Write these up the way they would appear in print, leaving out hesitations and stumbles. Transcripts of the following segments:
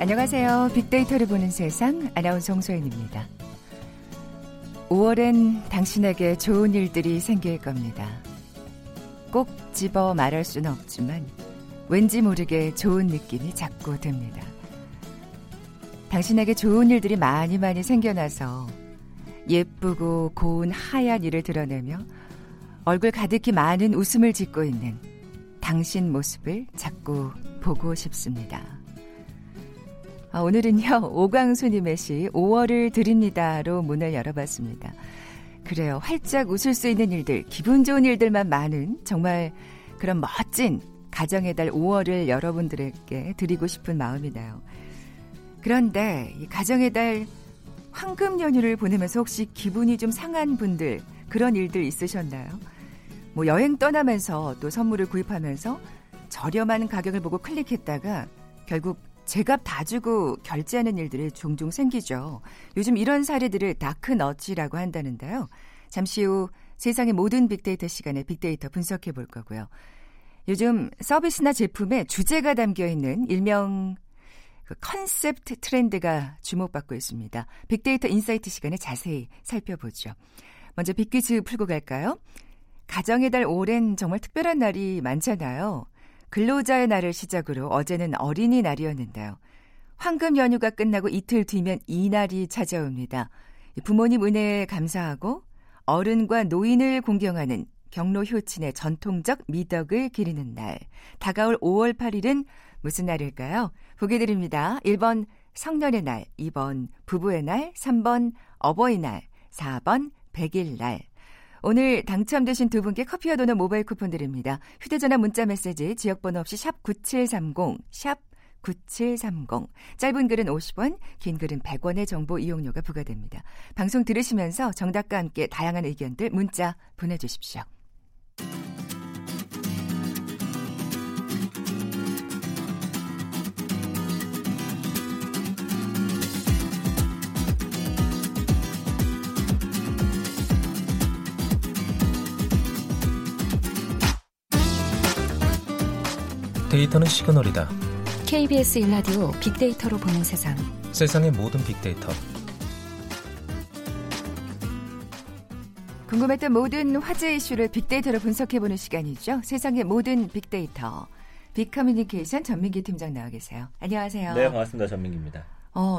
안녕하세요. 빅데이터를 보는 세상, 아나운서 홍소연입니다. 5월엔 당신에게 좋은 일들이 생길 겁니다. 꼭 집어 말할 수는 없지만 왠지 모르게 좋은 느낌이 자꾸 듭니다. 당신에게 좋은 일들이 많이 생겨나서 예쁘고 고운 하얀 이를 드러내며 얼굴 가득히 많은 웃음을 짓고 있는 당신 모습을 자꾸 보고 싶습니다. 오늘은요, 오광수님의 시 5월을 드립니다로 문을 열어봤습니다. 그래요, 활짝 웃을 수 있는 일들, 기분 좋은 일들만 많은 정말 그런 멋진 가정의 달 5월을 여러분들에게 드리고 싶은 마음이 나요. 그런데 이 가정의 달 황금 연휴를 보내면서 혹시 기분이 좀 상한 분들, 그런 일들 있으셨나요? 뭐 여행 떠나면서 또 선물을 구입하면서 저렴한 가격을 보고 클릭했다가 결국 제 값 다 주고 결제하는 일들이 종종 생기죠. 요즘 이런 사례들을 다크넛지라고 한다는데요. 잠시 후 세상의 모든 빅데이터 시간에 빅데이터 분석해 볼 거고요. 요즘 서비스나 제품에 주제가 담겨있는 일명 컨셉트 트렌드가 주목받고 있습니다. 빅데이터 인사이트 시간에 자세히 살펴보죠. 먼저 빅퀴즈 풀고 갈까요? 가정의 달 올해는 정말 특별한 날이 많잖아요. 근로자의 날을 시작으로 어제는 어린이날이었는데요. 황금 연휴가 끝나고 이틀 뒤면 이 날이 찾아옵니다. 부모님 은혜에 감사하고 어른과 노인을 공경하는 경로 효친의 전통적 미덕을 기리는 날. 다가올 5월 8일은 무슨 날일까요? 보기 드립니다. 1번 성년의 날, 2번 부부의 날, 3번 어버이날, 4번 100일 날. 오늘 당첨되신 두 분께 커피와 도넛 모바일 쿠폰 드립니다. 휴대전화 문자 메시지 지역번호 없이 샵 9730, 샵 9730. 짧은 글은 50원, 긴 글은 100원의 정보 이용료가 부과됩니다. 방송 들으시면서 정답과 함께 다양한 의견들 문자 보내주십시오. 데이터는 시그널이다. KBS 1라디오 빅데이터로 보는 세상. 세상의 모든 빅데이터. 궁금했던 모든 화제 이슈를 빅데이터로 분석해보는 시간이죠. 세상의 모든 빅데이터. 빅 커뮤니케이션 전민기 팀장 나와 계세요. 안녕하세요. 네, 반갑습니다. 전민기입니다.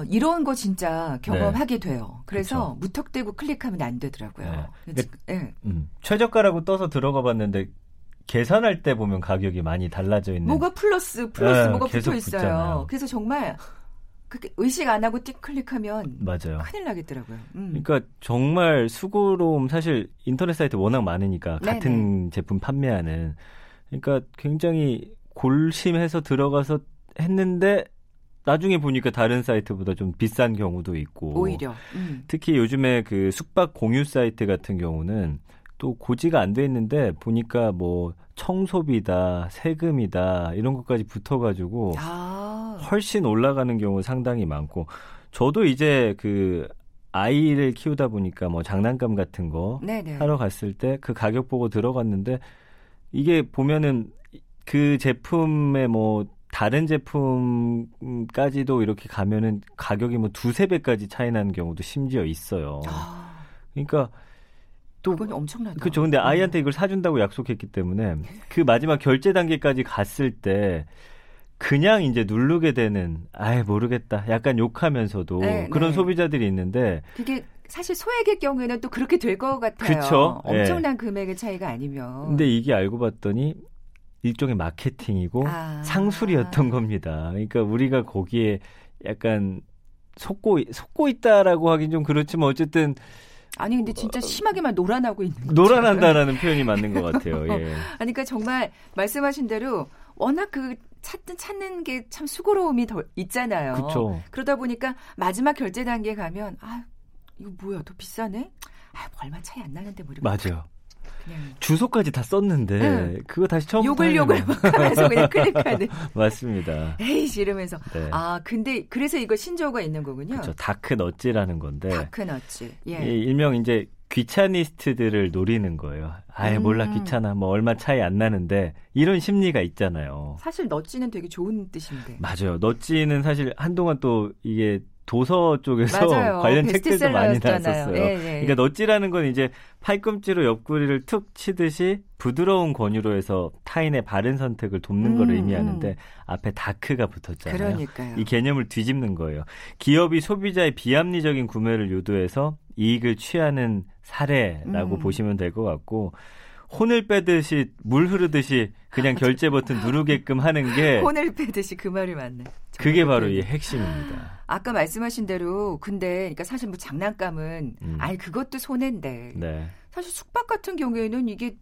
이런 거 진짜 경험하게 돼요. 그래서 그쵸. 무턱대고 클릭하면 안 되더라고요. 네. 네. 최저가라고 떠서 들어가 봤는데 계산할 때 보면 가격이 많이 달라져 있는. 뭐가 플러스 뭐가 붙어 있어요. 붙잖아요. 그래서 정말 그렇게 의식 안 하고 띡 클릭하면 맞아요. 큰일 나겠더라고요. 그러니까 정말 수고로움, 사실 인터넷 사이트 워낙 많으니까 같은 제품 판매하는. 그러니까 굉장히 골심해서 들어가서 했는데 나중에 보니까 다른 사이트보다 좀 비싼 경우도 있고. 오히려. 특히 요즘에 그 숙박 공유 사이트 같은 경우는 또 고지가 안 돼 있는데 보니까 뭐 청소비다, 세금이다 이런 것까지 붙어가지고 훨씬 올라가는 경우 상당히 많고, 저도 이제 그 아이를 키우다 보니까 뭐 장난감 같은 거 사러 갔을 때 그 가격 보고 들어갔는데 이게 보면은 그 제품에 뭐 다른 제품까지도 이렇게 가면은 가격이 뭐 2~3배까지 차이 나는 경우도 심지어 있어요. 그러니까 또 그건 엄청나다. 그렇죠. 근데 아이한테 이걸 사준다고 약속했기 때문에 그 마지막 결제 단계까지 갔을 때 그냥 이제 누르게 되는, 아예 모르겠다 약간 욕하면서도 그런 소비자들이 있는데, 그게 사실 소액의 경우에는 또 그렇게 될 것 같아요. 그렇죠. 엄청난 금액의 차이가 아니면. 근데 이게 알고 봤더니 일종의 마케팅이고 상술이었던 겁니다. 그러니까 우리가 거기에 약간 속고 있다라고 하긴 좀 그렇지만 어쨌든. 아니 근데 진짜 심하게만 노란하고 있는 거죠. 노란한다라는 표현이 맞는 것 같아요. 예. 아니 그러니까 정말 말씀하신 대로 워낙 그 찾는 게 참 수고로움이 더 있잖아요. 그쵸. 그러다 보니까 마지막 결제 단계 가면 이거 뭐야, 더 비싸네? 얼마 차이 안 나는데 모르겠다. 맞아요. 주소까지 다 썼는데 그거 다시 처음부터 욕을 막 하면서 그냥 클릭하는. 맞습니다. 에이씨 이러면서. 네. 근데 그래서 이거 신조어가 있는 거군요. 그렇죠. 다크넛지라는 건데. 다크넛지. 예. 일명 이제 귀차니스트들을 노리는 거예요. 아예 몰라 귀찮아 뭐 얼마 차이 안 나는데 이런 심리가 있잖아요. 사실 넛지는 되게 좋은 뜻인데. 맞아요. 넛지는 사실 한동안 또 이게 도서 쪽에서 맞아요. 관련 책들도 많이 나왔었어요. 예, 예. 그러니까 넛지라는 건 이제 팔꿈치로 옆구리를 툭 치듯이 부드러운 권유로 해서 타인의 바른 선택을 돕는 걸 의미하는데 앞에 다크가 붙었잖아요. 그러니까요. 이 개념을 뒤집는 거예요. 기업이 소비자의 비합리적인 구매를 유도해서 이익을 취하는 사례라고 보시면 될 것 같고 혼을 빼듯이 물 흐르듯이 그냥 결제 버튼 누르게끔 하는 게 혼을 빼듯이 그 말이 맞네. 그게 바로 이 핵심입니다. 아까 말씀하신 대로 근데 그러니까 사실 뭐 장난감은 아니 그것도 손해인데 네. 사실 숙박 같은 경우에는 이게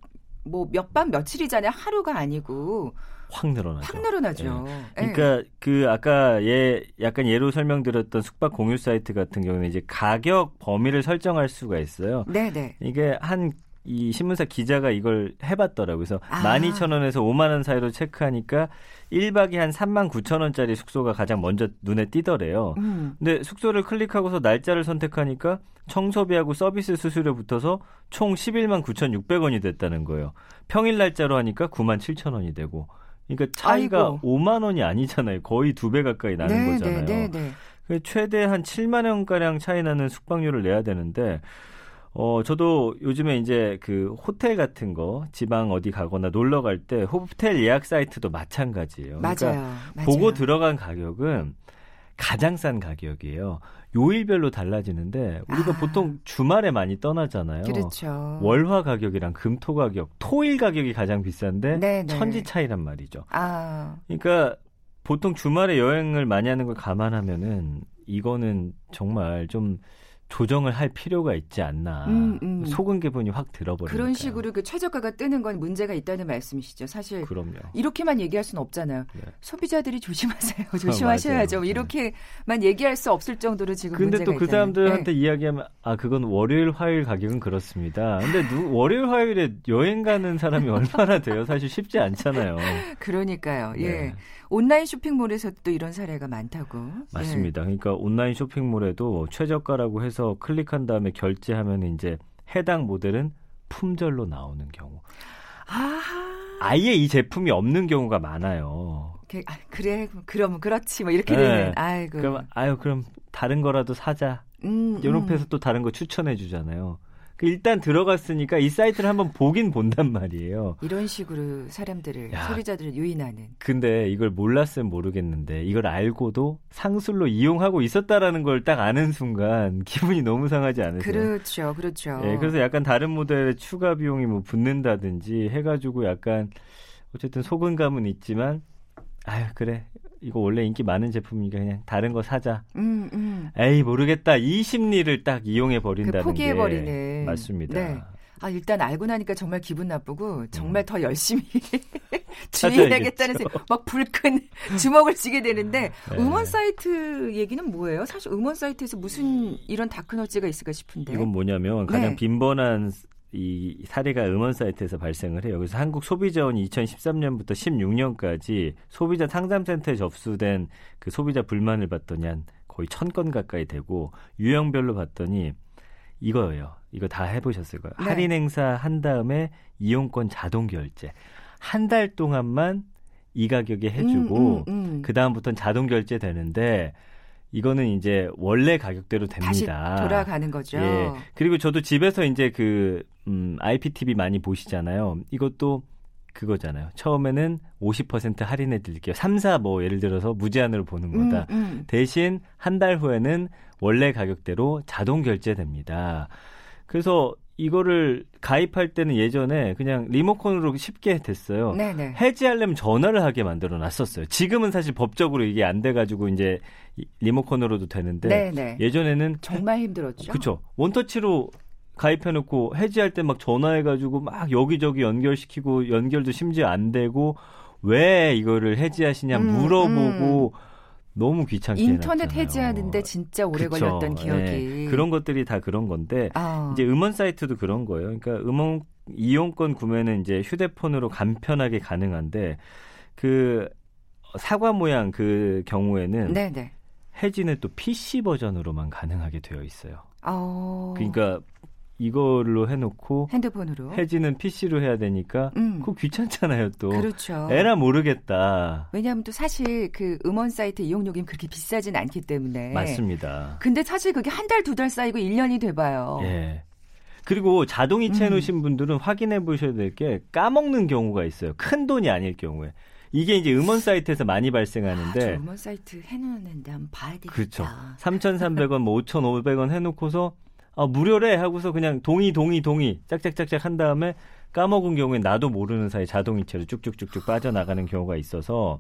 뭐 몇 밤 며칠이잖아요. 하루가 아니고 확 늘어나죠. 확 늘어나죠. 예. 그러니까 그 아까 약간 예로 설명드렸던 숙박 공유 사이트 같은 경우는 이제 가격 범위를 설정할 수가 있어요. 네네. 이게 한 이 신문사 기자가 이걸 해봤더라고요. 그래서 12,000원에서 5만 원 사이로 체크하니까 1박이 한 39,000원짜리 숙소가 가장 먼저 눈에 띄더래요. 근데 숙소를 클릭하고서 날짜를 선택하니까 청소비하고 서비스 수수료 붙어서 총 119,600원이 됐다는 거예요. 평일 날짜로 하니까 97,000원이 되고 그러니까 차이가 아이고. 5만 원이 아니잖아요. 거의 2배 가까이 나는 네, 거잖아요. 네, 네, 네. 최대 한 7만 원가량 차이 나는 숙박료를 내야 되는데 저도 요즘에 이제 그 호텔 같은 거 지방 어디 가거나 놀러 갈 때 호텔 예약 사이트도 마찬가지예요. 맞아요. 그러니까 맞아요. 보고 들어간 가격은 가장 싼 가격이에요. 요일별로 달라지는데 우리가 보통 주말에 많이 떠나잖아요. 그렇죠. 월화 가격이랑 금토 가격, 토일 가격이 가장 비싼데 네네. 천지 차이란 말이죠. 그러니까 보통 주말에 여행을 많이 하는 걸 감안하면은 이거는 정말 좀 조정을 할 필요가 있지 않나. 속은 기분이 확 들어버리니까요. 그런 식으로 그 최저가가 뜨는 건 문제가 있다는 말씀이시죠. 사실 그럼요. 이렇게만 얘기할 수는 없잖아요. 네. 소비자들이 조심하세요. 조심하셔야죠. 이렇게만 얘기할 수 없을 정도로 지금 문제가 있다는. 근데 또 그 사람들한테 네. 이야기하면 그건 월요일 화요일 가격은 그렇습니다. 근데 월요일 화요일에 여행 가는 사람이 얼마나 돼요? 사실 쉽지 않잖아요. 그러니까요. 네. 예. 온라인 쇼핑몰에서 또 이런 사례가 많다고. 맞습니다. 예. 그러니까 온라인 쇼핑몰에도 최저가라고 해서 클릭한 다음에 결제하면 이제 해당 모델은 품절로 나오는 경우. 아예 이 제품이 없는 경우가 많아요. 그래, 그럼 그렇지 뭐 이렇게 네. 되는. 아이고. 그럼 다른 거라도 사자. 요렇게해서 또 다른 거 추천해 주잖아요. 일단 들어갔으니까 이 사이트를 한번 보긴 본단 말이에요. 이런 식으로 사람들을 소비자들을 유인하는. 근데 이걸 몰랐으면 모르겠는데 이걸 알고도 상술로 이용하고 있었다라는 걸 딱 아는 순간 기분이 너무 상하지 않으세요? 그렇죠, 그렇죠. 예, 그래서 약간 다른 모델의 추가 비용이 뭐 붙는다든지 해가지고 약간 어쨌든 속은 감은 있지만 아유 그래. 이거 원래 인기 많은 제품이니까 그냥 다른 거 사자. 에이 모르겠다. 이 심리를 딱 이용해 버린다는 게 포기해 버리는. 맞습니다. 네. 일단 알고 나니까 정말 기분 나쁘고 정말 더 열심히 주의해야겠다는 생각. 막 불끈 주먹을 쥐게 되는데 네. 음원 사이트 얘기는 뭐예요? 사실 음원 사이트에서 무슨 이런 다크넛지가 있을까 싶은데. 이건 뭐냐면 가장 네. 빈번한 이 사례가 음원 사이트에서 발생을 해요. 그래서 한국소비자원이 2013년부터 16년까지 소비자 상담센터에 접수된 그 소비자 불만을 봤더니 한 거의 1,000건 가까이 되고 유형별로 봤더니 이거예요. 이거 다 해보셨을 거예요. 네. 할인 행사 한 다음에 이용권 자동 결제. 한 달 동안만 이 가격에 해주고 그다음부터는 자동 결제 되는데 이거는 이제 원래 가격대로 됩니다. 다시 돌아가는 거죠. 예. 그리고 저도 집에서 이제 그 IPTV 많이 보시잖아요. 이것도 그거잖아요. 처음에는 50% 할인해 드릴게요. 3, 4 뭐 예를 들어서 무제한으로 보는 거다. 대신 한 달 후에는 원래 가격대로 자동 결제됩니다. 그래서 이거를 가입할 때는 예전에 그냥 리모컨으로 쉽게 됐어요. 네네. 해지하려면 전화를 하게 만들어놨었어요. 지금은 사실 법적으로 이게 안 돼가지고 이제 리모컨으로도 되는데 네네. 예전에는 정말 힘들었죠. 그렇죠. 원터치로 가입해놓고 해지할 때 막 전화해가지고 막 여기저기 연결시키고 연결도 심지어 안 되고 왜 이거를 해지하시냐 물어보고 너무 귀찮게 인터넷 해놨잖아요. 해지하는데 진짜 오래 그쵸. 걸렸던 기억이. 네. 그런 것들이 다 그런 건데 이제 음원 사이트도 그런 거예요. 그러니까 음원 이용권 구매는 이제 휴대폰으로 간편하게 가능한데 그 사과 모양 그 경우에는 네네. 해지는 또 PC 버전으로만 가능하게 되어 있어요. 그러니까 이걸로 해놓고 핸드폰으로 해지는 PC로 해야 되니까 그거 귀찮잖아요 또. 그렇죠. 에라 모르겠다. 왜냐하면 또 사실 그 음원 사이트 이용료금 그렇게 비싸진 않기 때문에. 맞습니다. 근데 사실 그게 한 달 두 달 쌓이고 1년이 돼봐요. 예. 그리고 자동이체 해놓으신 분들은 확인해 보셔야 될 게 까먹는 경우가 있어요. 큰 돈이 아닐 경우에. 이게 이제 음원 사이트에서 많이 발생하는데. 아, 저 음원 사이트 해놓는데 한번 봐야 되겠다. 그렇죠. 3,300원, 뭐 5,500원 해놓고서 아, 무료래 하고서 그냥 동의 짝짝짝짝 한 다음에 까먹은 경우에 나도 모르는 사이 자동이체로 쭉쭉쭉쭉 빠져나가는 경우가 있어서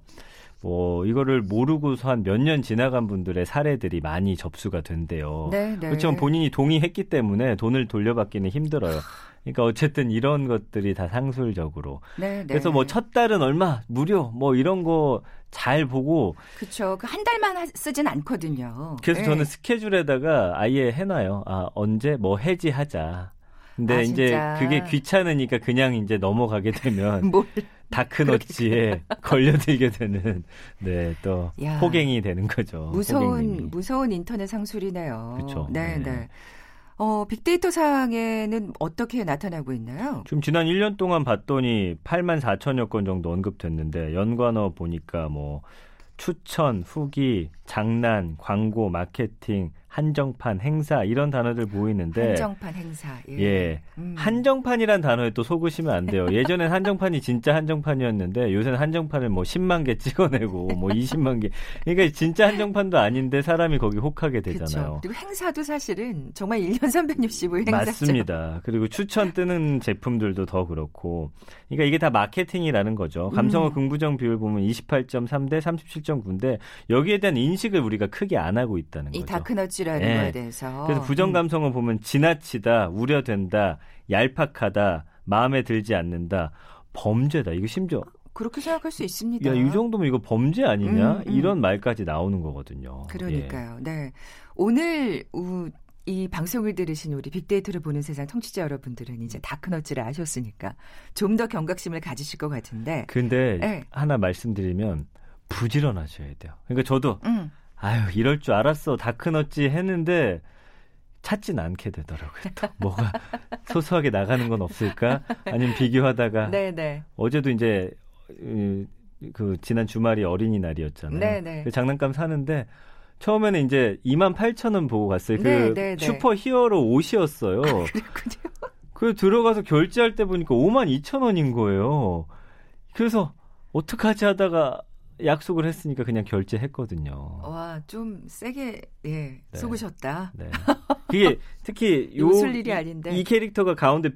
뭐 이거를 모르고서 한 몇 년 지나간 분들의 사례들이 많이 접수가 된대요. 네, 네. 그렇지만 본인이 동의했기 때문에 돈을 돌려받기는 힘들어요. 그러니까 어쨌든 이런 것들이 다 상술적으로. 네, 네. 그래서 뭐 첫 달은 얼마 무료 뭐 이런 거 잘 보고. 그렇죠. 그 한 달만 쓰진 않거든요. 그래서 네. 저는 스케줄에다가 아예 해놔요. 아 언제 뭐 해지하자. 근데 아, 이제 그게 귀찮으니까 그냥 이제 넘어가게 되면 다크넛지에 걸려들게 되는 네, 또 야, 호갱이 되는 거죠. 무서운 인터넷 상술이네요. 그렇죠. 네, 네. 네. 빅데이터 상에는 어떻게 나타나고 있나요? 지금 지난 1년 동안 봤더니 84,000여 건 정도 언급됐는데 연관어 보니까 뭐 추천, 후기, 장난, 광고, 마케팅, 한정판, 행사 이런 단어들 보이는데 한정판, 행사. 예. 예. 한정판이란 단어에 또 속으시면 안 돼요. 예전엔 한정판이 진짜 한정판이었는데 요새는 한정판을 뭐 10만 개 찍어내고 뭐 20만 개. 그러니까 진짜 한정판도 아닌데 사람이 거기 혹하게 되잖아요. 그쵸. 그리고 행사도 사실은 정말 1년 365일 행사죠. 맞습니다. 그리고 추천 뜨는 제품들도 더 그렇고. 그러니까 이게 다 마케팅이라는 거죠. 감성어 긍부정 비율 보면 28.3 대 37.9인데 여기에 대한 인식을 우리가 크게 안 하고 있다는 거죠. 이 다크넛지 라는 네. 거에 대해서. 그래서 부정 감성어 보면 지나치다, 우려된다, 얄팍하다, 마음에 들지 않는다, 범죄다. 이거 심지어 그렇게 생각할 수 있습니다. 야, 이 정도면 이거 범죄 아니냐? 이런 말까지 나오는 거거든요. 그러니까요. 예. 네. 오늘 이 방송을 들으신 우리 빅데이터를 보는 세상 청취자 여러분들은 이제 다크넛지를 아셨으니까 좀 더 경각심을 가지실 것 같은데. 근데 네. 하나 말씀드리면 부지런하셔야 돼요. 그러니까 저도 아유 이럴 줄 알았어 다크넛지 했는데 찾진 않게 되더라고요. 또 뭐가 소소하게 나가는 건 없을까? 아니면 비교하다가 네네. 어제도 이제 그 지난 주말이 어린이날이었잖아요. 네네. 그 장난감 사는데 처음에는 이제 28,000원 보고 갔어요. 그 네네네. 슈퍼 히어로 옷이었어요. 아, 그렇군요. 그 들어가서 결제할 때 보니까 52,000원인 거예요. 그래서 어떡하지 하다가 약속을 했으니까 그냥 결제했거든요. 와, 좀 세게 예 네. 속으셨다. 네. 그게 특히 웃을 일이 아닌데 이 캐릭터가 가운데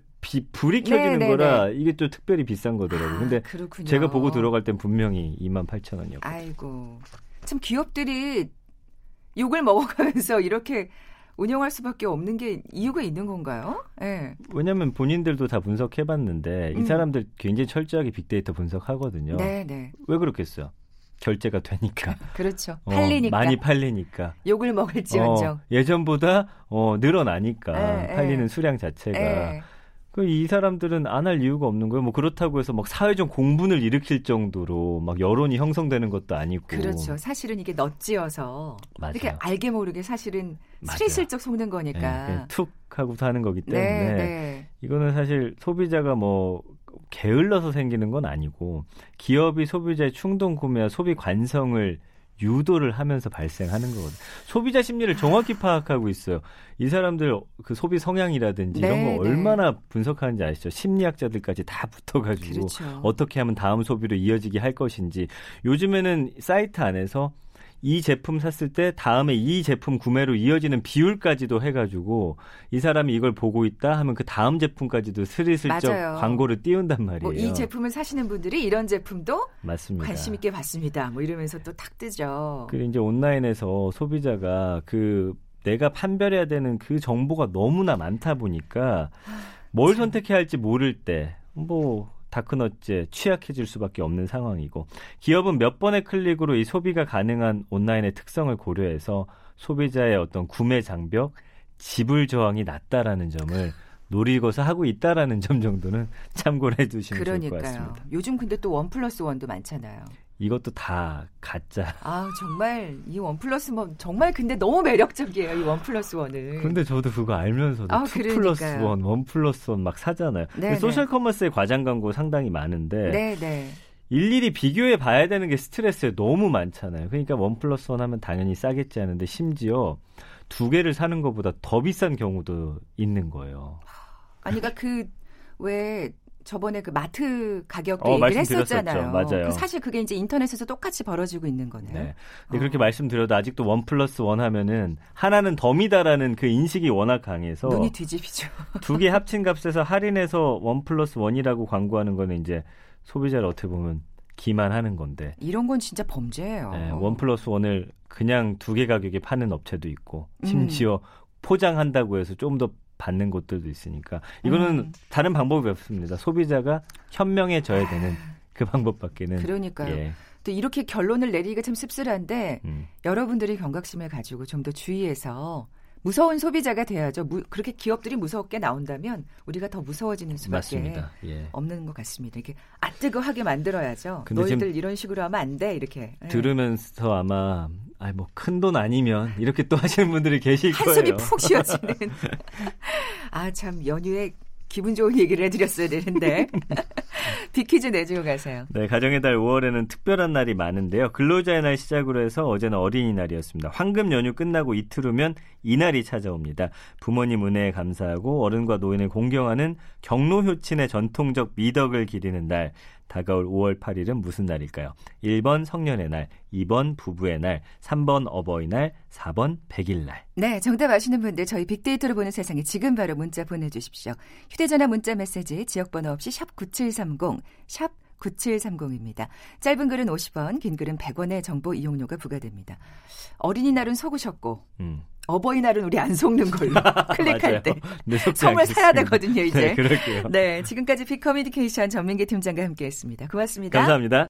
불이 켜지는 네, 거라 네, 네. 이게 또 특별히 비싼 거더라고요. 근데 그렇군요. 제가 보고 들어갈 땐 분명히 28,000원이었거든요. 아이고, 참 기업들이 욕을 먹어가면서 이렇게 운영할 수밖에 없는 게 이유가 있는 건가요? 네. 왜냐하면 본인들도 다 분석해봤는데 이 사람들 굉장히 철저하게 빅데이터 분석하거든요. 네, 네. 왜 그렇겠어요? 결제가 되니까. 그렇죠. 팔리니까. 많이 팔리니까. 욕을 먹을지언정. 예전보다 늘어나니까 에, 팔리는 에. 수량 자체가. 그 이 사람들은 안 할 이유가 없는 거예요. 뭐 그렇다고 해서 막 사회적 공분을 일으킬 정도로 막 여론이 형성되는 것도 아니고. 그렇죠. 사실은 이게 넛지어서 이렇게 알게 모르게 사실은 스리슬쩍 속는 거니까. 네, 툭 하고서 하는 거기 때문에 네, 네. 이거는 사실 소비자가 뭐 게을러서 생기는 건 아니고 기업이 소비자의 충동 구매와 소비 관성을 유도를 하면서 발생하는 거거든요. 소비자 심리를 정확히 파악하고 있어요. 이 사람들 그 소비 성향이라든지 네, 이런 거 얼마나 네. 분석하는지 아시죠? 심리학자들까지 다 붙어가지고 그렇죠. 어떻게 하면 다음 소비로 이어지게 할 것인지. 요즘에는 사이트 안에서 이 제품 샀을 때 다음에 이 제품 구매로 이어지는 비율까지도 해가지고 이 사람이 이걸 보고 있다 하면 그 다음 제품까지도 스리슬쩍 맞아요. 광고를 띄운단 말이에요. 뭐 이 제품을 사시는 분들이 이런 제품도 맞습니다. 관심 있게 봤습니다. 뭐 이러면서 또 탁 뜨죠. 그리고 이제 온라인에서 소비자가 그 내가 판별해야 되는 그 정보가 너무나 많다 보니까 뭘 선택해야 할지 모를 때 뭐 다크넛지에 취약해질 수밖에 없는 상황이고 기업은 몇 번의 클릭으로 이 소비가 가능한 온라인의 특성을 고려해서 소비자의 어떤 구매 장벽, 지불 저항이 낮다라는 점을 노리고서 하고 있다라는 점 정도는 참고를 해두시면 좋을 것 같습니다. 그러니까요. 요즘 근데 또 1+1도 많잖아요. 이것도 다 가짜. 아, 정말 이 원 플러스 원 정말 근데 너무 매력적이에요. 이 원 플러스 원은. 근데 저도 그거 알면서도 아, 2 플러스 원, 1 플러스 원 막 사잖아요. 소셜 커머스의 과장 광고 상당히 많은데 네네. 일일이 비교해 봐야 되는 게 스트레스에 너무 많잖아요. 그러니까 1 플러스 원 하면 당연히 싸겠지 하는데 심지어 두 개를 사는 것보다 더 비싼 경우도 있는 거예요. 아니 그러니까 그 왜 저번에 그 마트 가격도 얘기를 했었잖아요. 맞아요. 사실 그게 이제 인터넷에서 똑같이 벌어지고 있는 거네요. 네. 근데 그렇게 말씀드려도 아직도 1+1 하면은 하나는 덤이다라는 그 인식이 워낙 강해서 눈이 뒤집히죠. 두 개 합친 값에서 할인해서 1+1이라고 광고하는 거는 이제 소비자를 어떻게 보면 기만하는 건데. 이런 건 진짜 범죄예요. 네. 1+1을 그냥 두 개 가격에 파는 업체도 있고 심지어 포장한다고 해서 좀 더 받는 곳들도 있으니까 이거는 다른 방법이 없습니다. 소비자가 현명해져야 되는 그 방법밖에는. 그러니까요. 예. 또 이렇게 결론을 내리기가 참 씁쓸한데 여러분들이 경각심을 가지고 좀 더 주의해서 무서운 소비자가 돼야죠. 그렇게 기업들이 무섭게 나온다면 우리가 더 무서워지는 수밖에 예. 없는 것 같습니다. 이렇게 아뜨거하게 만들어야죠. 너희들 이런 식으로 하면 안 돼. 이렇게. 들으면서 아마 뭐 큰 돈 아니면 이렇게 또 하시는 분들이 계실 거예요. 한숨이 푹 쉬어지는. 아, 참 연휴에 기분 좋은 얘기를 해드렸어야 되는데. 빅퀴즈 내주고 가세요. 네, 가정의 달 5월에는 특별한 날이 많은데요. 근로자의 날 시작으로 해서 어제는 어린이날이었습니다. 황금 연휴 끝나고 이틀 후면 이날이 찾아옵니다. 부모님 은혜에 감사하고 어른과 노인을 공경하는 경로효친의 전통적 미덕을 기리는 날. 다가올 5월 8일은 무슨 날일까요? 1번 성년의 날, 2번 부부의 날, 3번 어버이날, 4번 100일 날. 네, 정답 아시는 분들 저희 빅데이터로 보는 세상에 지금 바로 문자 보내주십시오. 휴대전화 문자 메시지 지역번호 없이 샵 9730, 샵 9730입니다. 짧은 글은 50원, 긴 글은 100원의 정보 이용료가 부과됩니다. 어린이날은 속으셨고 어버이날은 우리 안 속는 걸로 클릭할 때 네, 선물 사야 되거든요. 이제. 네, 그럴게요. 네, 지금까지 빅 커뮤니케이션 전민기 팀장과 함께했습니다. 고맙습니다. 감사합니다.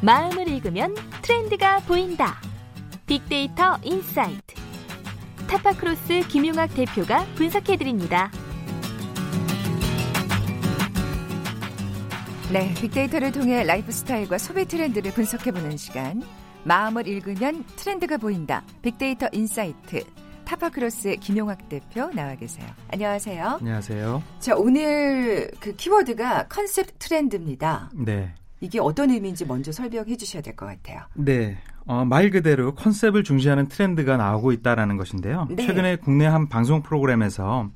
마음을 읽으면 트렌드가 보인다. 빅데이터 인사이트. 타파크로스 김용학 대표가 분석해드립니다. 네, 빅데이터를 통해 라이프스타일과 소비 트렌드를 분석해보는 시간. 마음을 읽으면 트렌드가 보인다. 빅데이터 인사이트. 타파크로스의 김용학 대표 나와 계세요. 안녕하세요. 안녕하세요. 자, 오늘 그 키워드가 컨셉 트렌드입니다. 네. 이게 어떤 의미인지 먼저 설명해 주셔야 될 것 같아요. 네. 말 그대로 컨셉을 중시하는 트렌드가 나오고 있다라는 것인데요. 네. 최근에 국내 한 방송 프로그램에서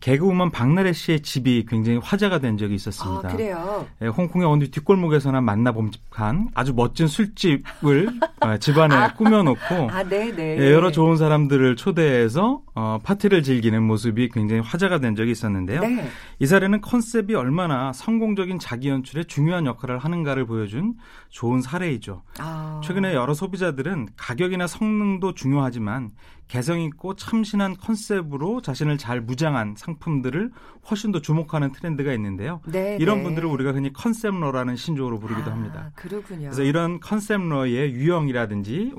개그우먼 박나래 씨의 집이 굉장히 화제가 된 적이 있었습니다. 아, 그래요? 예, 홍콩의 어느 뒷골목에서나 만나봄직한 아주 멋진 술집을 집안에 꾸며놓고 예, 여러 좋은 사람들을 초대해서 파티를 즐기는 모습이 굉장히 화제가 된 적이 있었는데요. 네. 이 사례는 컨셉이 얼마나 성공적인 자기 연출에 중요한 역할을 하는가를 보여준 좋은 사례이죠. 아. 최근에 여러 소비자들은 가격이나 성능도 중요하지만 개성 있고 참신한 컨셉으로 자신을 잘 무장한 상품들을 훨씬 더 주목하는 트렌드가 있는데요. 네, 이런 분들을 우리가 흔히 컨셉러라는 신조어로 부르기도 합니다. 그렇군요. 그래서 이런 컨셉러의 유형이라든지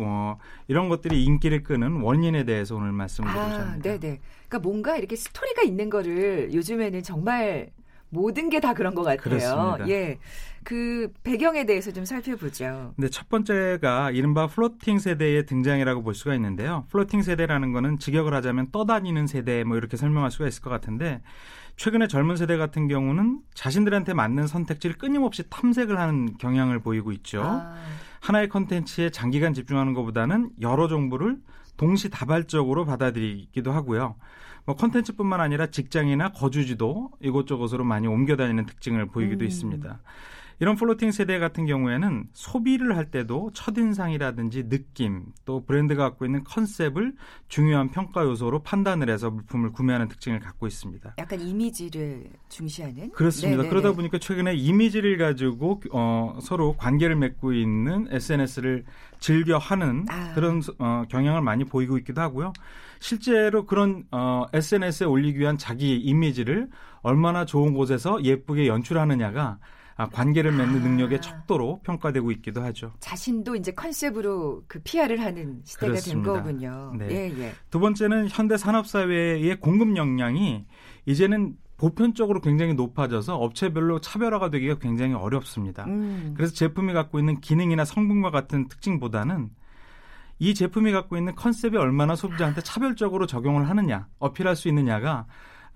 이런 것들이 인기를 끄는 원인에 대해서 오늘 말씀을 드리고자 합니다. 네네. 그러니까 뭔가 이렇게 스토리가 있는 거를 요즘에는 정말 모든 게 다 그런 것 같아요. 그렇습니다. 예, 그 배경에 대해서 좀 살펴보죠. 네, 첫 번째가 이른바 플로팅 세대의 등장이라고 볼 수가 있는데요. 플로팅 세대라는 거는 직역을 하자면 떠다니는 세대 뭐 이렇게 설명할 수가 있을 것 같은데 최근에 젊은 세대 같은 경우는 자신들한테 맞는 선택지를 끊임없이 탐색을 하는 경향을 보이고 있죠. 아. 하나의 컨텐츠에 장기간 집중하는 것보다는 여러 정보를 동시다발적으로 받아들이기도 하고요. 뭐 콘텐츠뿐만 아니라 직장이나 거주지도 이곳저곳으로 많이 옮겨다니는 특징을 보이기도 있습니다. 이런 플로팅 세대 같은 경우에는 소비를 할 때도 첫인상이라든지 느낌, 또 브랜드가 갖고 있는 컨셉을 중요한 평가 요소로 판단을 해서 물품을 구매하는 특징을 갖고 있습니다. 약간 이미지를 중시하는? 그렇습니다. 네네네. 그러다 보니까 최근에 이미지를 가지고 서로 관계를 맺고 있는 SNS를 즐겨하는 그런 경향을 많이 보이고 있기도 하고요. 실제로 그런 SNS에 올리기 위한 자기 이미지를 얼마나 좋은 곳에서 예쁘게 연출하느냐가 관계를 맺는 능력의 척도로 평가되고 있기도 하죠. 자신도 이제 컨셉으로 그 PR을 하는 시대가 그렇습니다. 된 거군요. 네. 예, 예. 두 번째는 현대 산업사회의 공급 역량이 이제는 보편적으로 굉장히 높아져서 업체별로 차별화가 되기가 굉장히 어렵습니다. 그래서 제품이 갖고 있는 기능이나 성분과 같은 특징보다는 이 제품이 갖고 있는 컨셉이 얼마나 소비자한테 차별적으로 적용을 하느냐, 어필할 수 있느냐가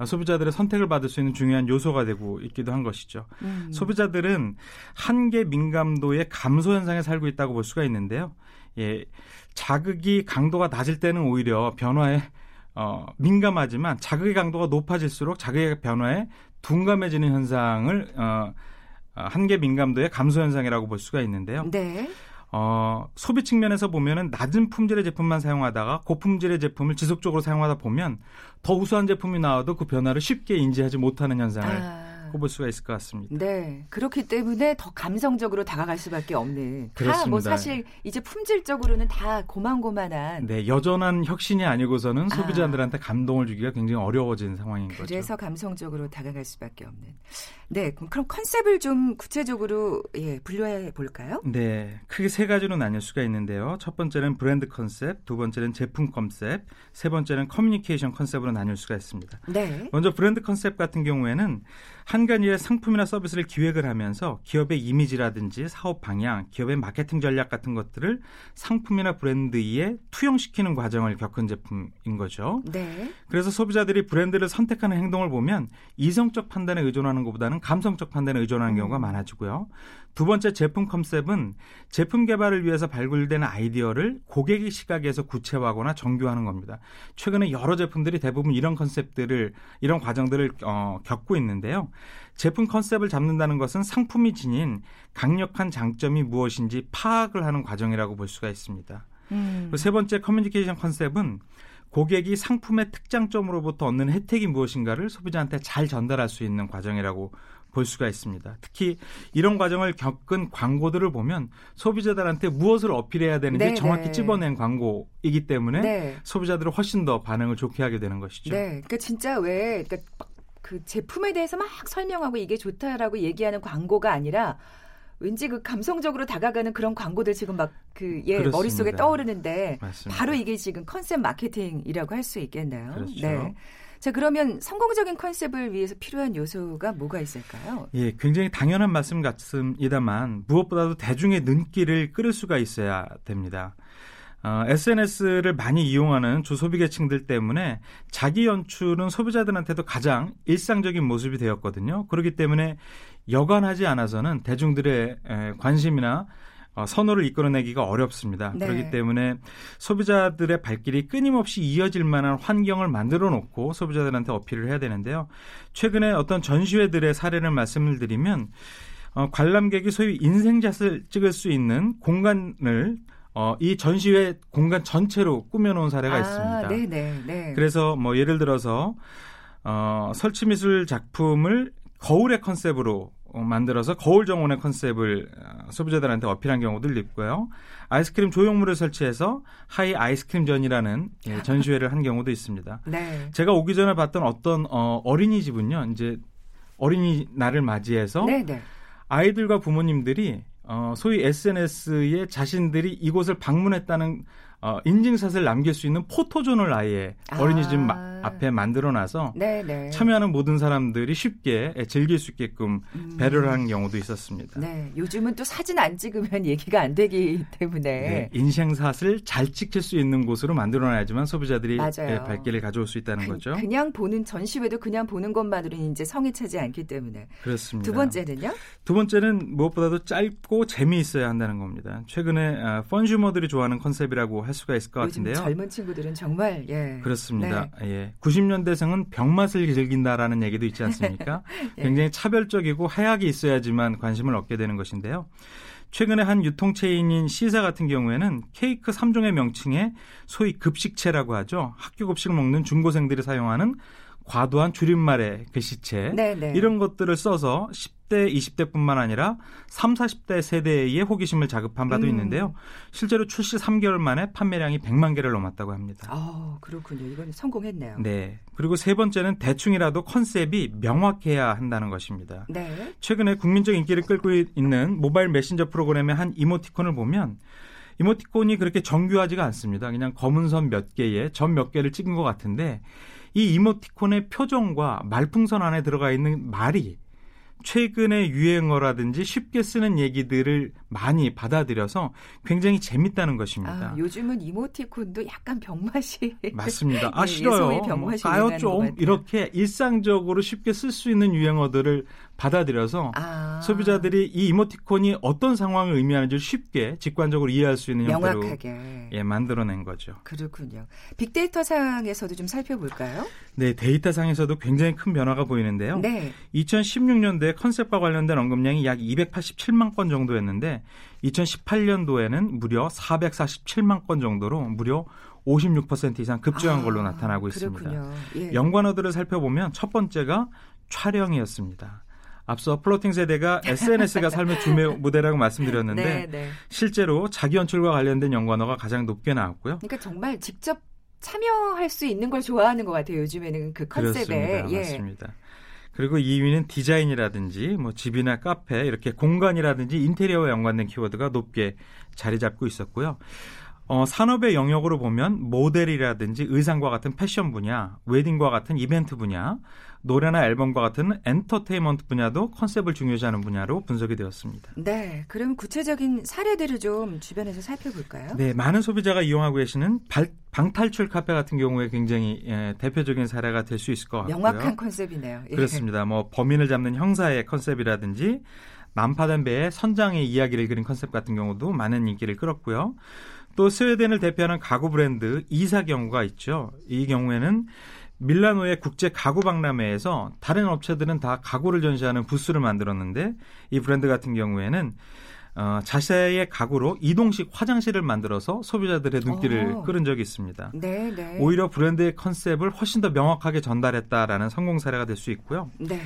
소비자들의 선택을 받을 수 있는 중요한 요소가 되고 있기도 한 것이죠. 소비자들은 한계 민감도의 감소 현상에 살고 있다고 볼 수가 있는데요. 예, 자극이 강도가 낮을 때는 오히려 변화에 민감하지만 자극의 강도가 높아질수록 자극의 변화에 둔감해지는 현상을 한계 민감도의 감소 현상이라고 볼 수가 있는데요. 네. 소비 측면에서 보면은 낮은 품질의 제품만 사용하다가 고품질의 제품을 지속적으로 사용하다 보면 더 우수한 제품이 나와도 그 변화를 쉽게 인지하지 못하는 현상을 꼽을 수가 있을 것 같습니다. 네, 그렇기 때문에 더 감성적으로 다가갈 수밖에 없는. 그렇습니다. 다 뭐 사실 이제 품질적으로는 다 고만고만한. 네, 여전한 혁신이 아니고서는 소비자들한테 감동을 주기가 굉장히 어려워진 상황인 그래서 거죠. 그래서 감성적으로 다가갈 수밖에 없는. 네, 그럼 컨셉을 좀 구체적으로 분류해 볼까요? 네, 크게 세 가지로 나뉠 수가 있는데요. 첫 번째는 브랜드 컨셉, 두 번째는 제품 컨셉, 세 번째는 커뮤니케이션 컨셉으로 나뉠 수가 있습니다. 네. 먼저 브랜드 컨셉 같은 경우에는 한간의 상품이나 서비스를 기획을 하면서 기업의 이미지라든지 사업 방향, 기업의 마케팅 전략 같은 것들을 상품이나 브랜드에 투영시키는 과정을 겪은 제품인 거죠. 네. 그래서 소비자들이 브랜드를 선택하는 행동을 보면 이성적 판단에 의존하는 것보다는 감성적 판단에 의존하는 경우가 많아지고요. 두 번째 제품 컨셉은 제품 개발을 위해서 발굴된 아이디어를 고객의 시각에서 구체화하거나 정교화하는 겁니다. 최근에 여러 제품들이 대부분 이런 컨셉들을, 이런 과정들을 겪고 있는데요. 제품 컨셉을 잡는다는 것은 상품이 지닌 강력한 장점이 무엇인지 파악을 하는 과정이라고 볼 수가 있습니다. 세 번째 커뮤니케이션 컨셉은 고객이 상품의 특장점으로부터 얻는 혜택이 무엇인가를 소비자한테 잘 전달할 수 있는 과정이라고 볼 수가 있습니다. 특히 이런 과정을 겪은 광고들을 보면 소비자들한테 무엇을 어필해야 되는지 정확히 찝어낸 광고이기 때문에 소비자들은 훨씬 더 반응을 좋게 하게 되는 것이죠. 네, 그러니까 진짜 왜... 그러니까 그 제품에 대해서 막 설명하고 이게 좋다라고 얘기하는 광고가 아니라 왠지 그 감성적으로 다가가는 그런 광고들 지금 막 그 머릿속에 떠오르는데 맞습니다. 바로 이게 지금 컨셉 마케팅이라고 할 수 있겠네요. 그렇죠. 네. 자, 그러면 성공적인 컨셉을 위해서 필요한 요소가 뭐가 있을까요? 예, 굉장히 당연한 말씀 같습니다만 무엇보다도 대중의 눈길을 끌을 수가 있어야 됩니다. SNS를 많이 이용하는 주소비계층들 때문에 자기 연출은 소비자들한테도 가장 일상적인 모습이 되었거든요. 그렇기 때문에 여간하지 않아서는 대중들의 관심이나 선호를 이끌어내기가 어렵습니다. 네. 그렇기 때문에 소비자들의 발길이 끊임없이 이어질 만한 환경을 만들어 놓고 소비자들한테 어필을 해야 되는데요. 최근에 어떤 전시회들의 사례를 말씀을 드리면 관람객이 소위 인생샷을 찍을 수 있는 공간을 이 전시회 공간 전체로 꾸며놓은 사례가 있습니다. 네네네. 그래서 뭐 예를 들어서 설치 미술 작품을 거울의 컨셉으로 만들어서 거울 정원의 컨셉을 소비자들한테 어필한 경우도 있고요. 아이스크림 조형물을 설치해서 하이 아이스크림 전이라는 전시회를 한 경우도 있습니다. 네. 제가 오기 전에 봤던 어떤 어린이집은요, 이제 어린이날을 맞이해서 네네. 아이들과 부모님들이 소위 SNS에 자신들이 이곳을 방문했다는 인증샷을 남길 수 있는 포토존을 아예 어린이집 앞에 만들어놔서 네네. 참여하는 모든 사람들이 쉽게 즐길 수 있게끔 배려를 한 경우도 있었습니다. 네, 요즘은 또 사진 안 찍으면 얘기가 안 되기 때문에 네, 인생샷을 잘 찍힐 수 있는 곳으로 만들어놔야지만 소비자들이 발길을 가져올 수 있다는 거죠. 그냥 보는 전시회도 그냥 보는 것만으로는 이제 성에 차지 않기 때문에 그렇습니다. 두 번째는요? 두 번째는 무엇보다도 짧고 재미있어야 한다는 겁니다. 최근에 펀슈머들이 좋아하는 컨셉이라고 할 수가 있을 것 같은데요. 요즘 젊은 친구들은 정말 그렇습니다. 네. 예, 90년대생은 병맛을 즐긴다라는 얘기도 있지 않습니까? 예. 굉장히 차별적이고 하약이 있어야지만 관심을 얻게 되는 것인데요. 최근에 한 유통체인인 시사 같은 경우에는 케이크 3종의 명칭에 소위 급식체라고 하죠. 학교 급식을 먹는 중고생들이 사용하는 과도한 줄임말의 글씨체 네네. 이런 것들을 써서 10대, 20대뿐만 아니라 3, 40대 세대의 호기심을 자극한 바도 있는데요. 실제로 출시 3개월 만에 판매량이 100만 개를 넘었다고 합니다. 아, 그렇군요. 이건 성공했네요. 네. 그리고 세 번째는 대충이라도 컨셉이 명확해야 한다는 것입니다. 네. 최근에 국민적 인기를 끌고 있는 모바일 메신저 프로그램의 한 이모티콘을 보면 이모티콘이 그렇게 정교하지가 않습니다. 그냥 검은 선 몇 개에 점 몇 개를 찍은 것 같은데 이 이모티콘의 표정과 말풍선 안에 들어가 있는 말이 최근의 유행어라든지 쉽게 쓰는 얘기들을 많이 받아들여서 굉장히 재밌다는 것입니다. 아, 요즘은 이모티콘도 약간 병맛이. 맞습니다. 아, 싫어요. 병맛이 가요 좀. 이렇게 일상적으로 쉽게 쓸 수 있는 유행어들을 받아들여서 소비자들이 이 이모티콘이 어떤 상황을 의미하는지 쉽게 직관적으로 이해할 수 있는 형태로 명확하게 만들어낸 거죠. 그렇군요. 빅데이터 상에서도 좀 살펴볼까요? 네, 데이터 상에서도 굉장히 큰 변화가 보이는데요. 네. 2016년도에 컨셉과 관련된 언급량이 약 287만 건 정도였는데 2018년도에는 무려 447만 건 정도로 무려 56% 이상 급증한 걸로 나타나고 있습니다. 예. 연관어들을 살펴보면 첫 번째가 촬영이었습니다. 앞서 플로팅 세대가 SNS가 삶의 주요 무대라고 말씀드렸는데 네. 실제로 자기 연출과 관련된 연관어가 가장 높게 나왔고요. 그러니까 정말 직접 참여할 수 있는 걸 좋아하는 것 같아요. 요즘에는 그 컨셉에. 그렇습니다. 예. 맞습니다. 그리고 2위는 디자인이라든지 뭐 집이나 카페 이렇게 공간이라든지 인테리어와 연관된 키워드가 높게 자리 잡고 있었고요. 산업의 영역으로 보면 모델이라든지 의상과 같은 패션 분야, 웨딩과 같은 이벤트 분야, 노래나 앨범과 같은 엔터테인먼트 분야도 컨셉을 중요시하는 분야로 분석이 되었습니다. 네, 그럼 구체적인 사례들을 좀 주변에서 살펴볼까요? 네, 많은 소비자가 이용하고 계시는 방탈출 카페 같은 경우에 굉장히 대표적인 사례가 될 수 있을 것 같고요. 명확한 컨셉이네요. 예. 그렇습니다. 뭐 범인을 잡는 형사의 컨셉이라든지 난파된 배의 선장의 이야기를 그린 컨셉 같은 경우도 많은 인기를 끌었고요. 또 스웨덴을 대표하는 가구 브랜드 이사경우가 있죠. 이 경우에는 밀라노의 국제 가구 박람회에서 다른 업체들은 다 가구를 전시하는 부스를 만들었는데 이 브랜드 같은 경우에는 자세의 가구로 이동식 화장실을 만들어서 소비자들의 눈길을 끌은 적이 있습니다. 네. 오히려 브랜드의 컨셉을 훨씬 더 명확하게 전달했다라는 성공 사례가 될 수 있고요. 네.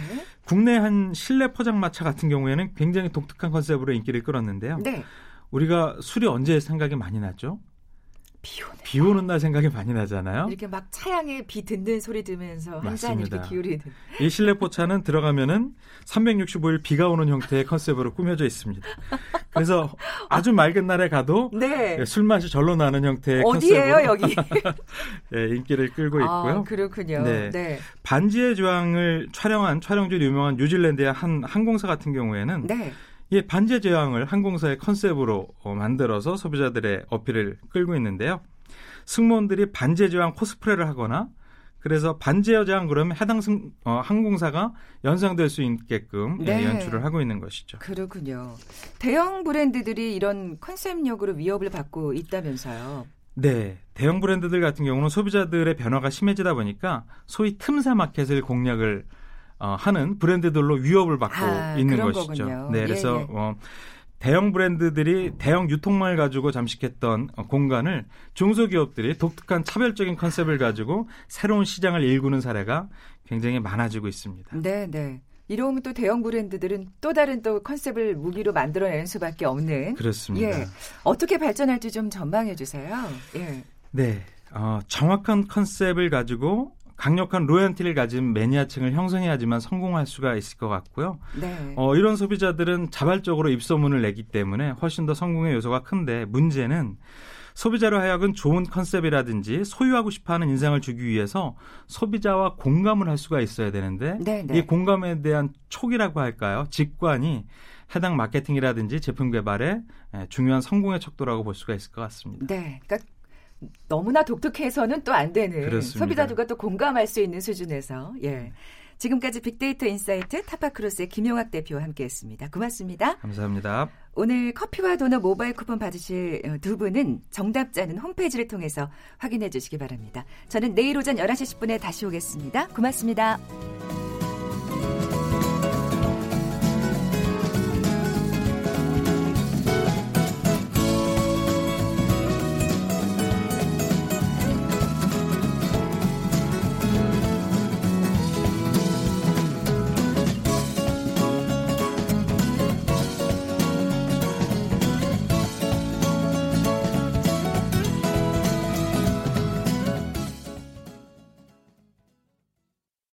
국내 한 실내 포장마차 같은 경우에는 굉장히 독특한 컨셉으로 인기를 끌었는데요. 네. 우리가 술이 언제 생각이 많이 나죠? 비 오는 날 생각이 많이 나잖아요. 이렇게 막 차양에 비 듣는 소리 들으면서 한 잔 이렇게 기울이는. 이 실내 포차는 들어가면은 365일 비가 오는 형태의 컨셉으로 꾸며져 있습니다. 그래서 아주 맑은 날에 가도 네. 술맛이 절로 나는 형태의 컨셉으로. 어디예요 여기? 네, 인기를 끌고 있고요. 그렇군요. 네. 반지의 주황을 촬영한 촬영지로 유명한 뉴질랜드의 한 항공사 같은 경우에는 네. 예, 반지의 주황을 항공사의 컨셉으로 만들어서 소비자들의 어필을 끌고 있는데요. 승무원들이 반지의 주황 코스프레를 하거나 그래서 반지의 주황 그러면 해당 항공사가 연상될 수 있게끔 네. 연출을 하고 있는 것이죠. 그렇군요. 대형 브랜드들이 이런 컨셉력으로 위협을 받고 있다면서요. 네. 대형 브랜드들 같은 경우는 소비자들의 변화가 심해지다 보니까 소위 틈새 마켓을 공략을 하는 브랜드들로 위협을 받고 있는 것이죠. 거군요. 네, 그래서 대형 브랜드들이 대형 유통망을 가지고 잠식했던 공간을 중소기업들이 독특한 차별적인 컨셉을 가지고 새로운 시장을 일구는 사례가 굉장히 많아지고 있습니다. 네. 이러면 또 대형 브랜드들은 또 다른 또 컨셉을 무기로 만들어내는 수밖에 없는. 그렇습니다. 예. 어떻게 발전할지 좀 전망해 주세요. 예. 네, 정확한 컨셉을 가지고 강력한 로열티를 가진 매니아층을 형성해야지만 성공할 수가 있을 것 같고요. 네. 이런 소비자들은 자발적으로 입소문을 내기 때문에 훨씬 더 성공의 요소가 큰데 문제는 소비자로 하여금 좋은 컨셉이라든지 소유하고 싶어하는 인상을 주기 위해서 소비자와 공감을 할 수가 있어야 되는데 이 공감에 대한 촉이라고 할까요? 직관이 해당 마케팅이라든지 제품 개발에 중요한 성공의 척도라고 볼 수가 있을 것 같습니다. 네. 그러니까 너무나 독특해서는 또 안 되는. 그렇습니다. 소비자들과 또 공감할 수 있는 수준에서. 예. 지금까지 빅데이터 인사이트 타파크로스의 김용학 대표와 함께했습니다. 고맙습니다. 감사합니다. 오늘 커피와 도넛 모바일 쿠폰 받으실 두 분은 정답자는 홈페이지를 통해서 확인해 주시기 바랍니다. 저는 내일 오전 11시 10분에 다시 오겠습니다. 고맙습니다.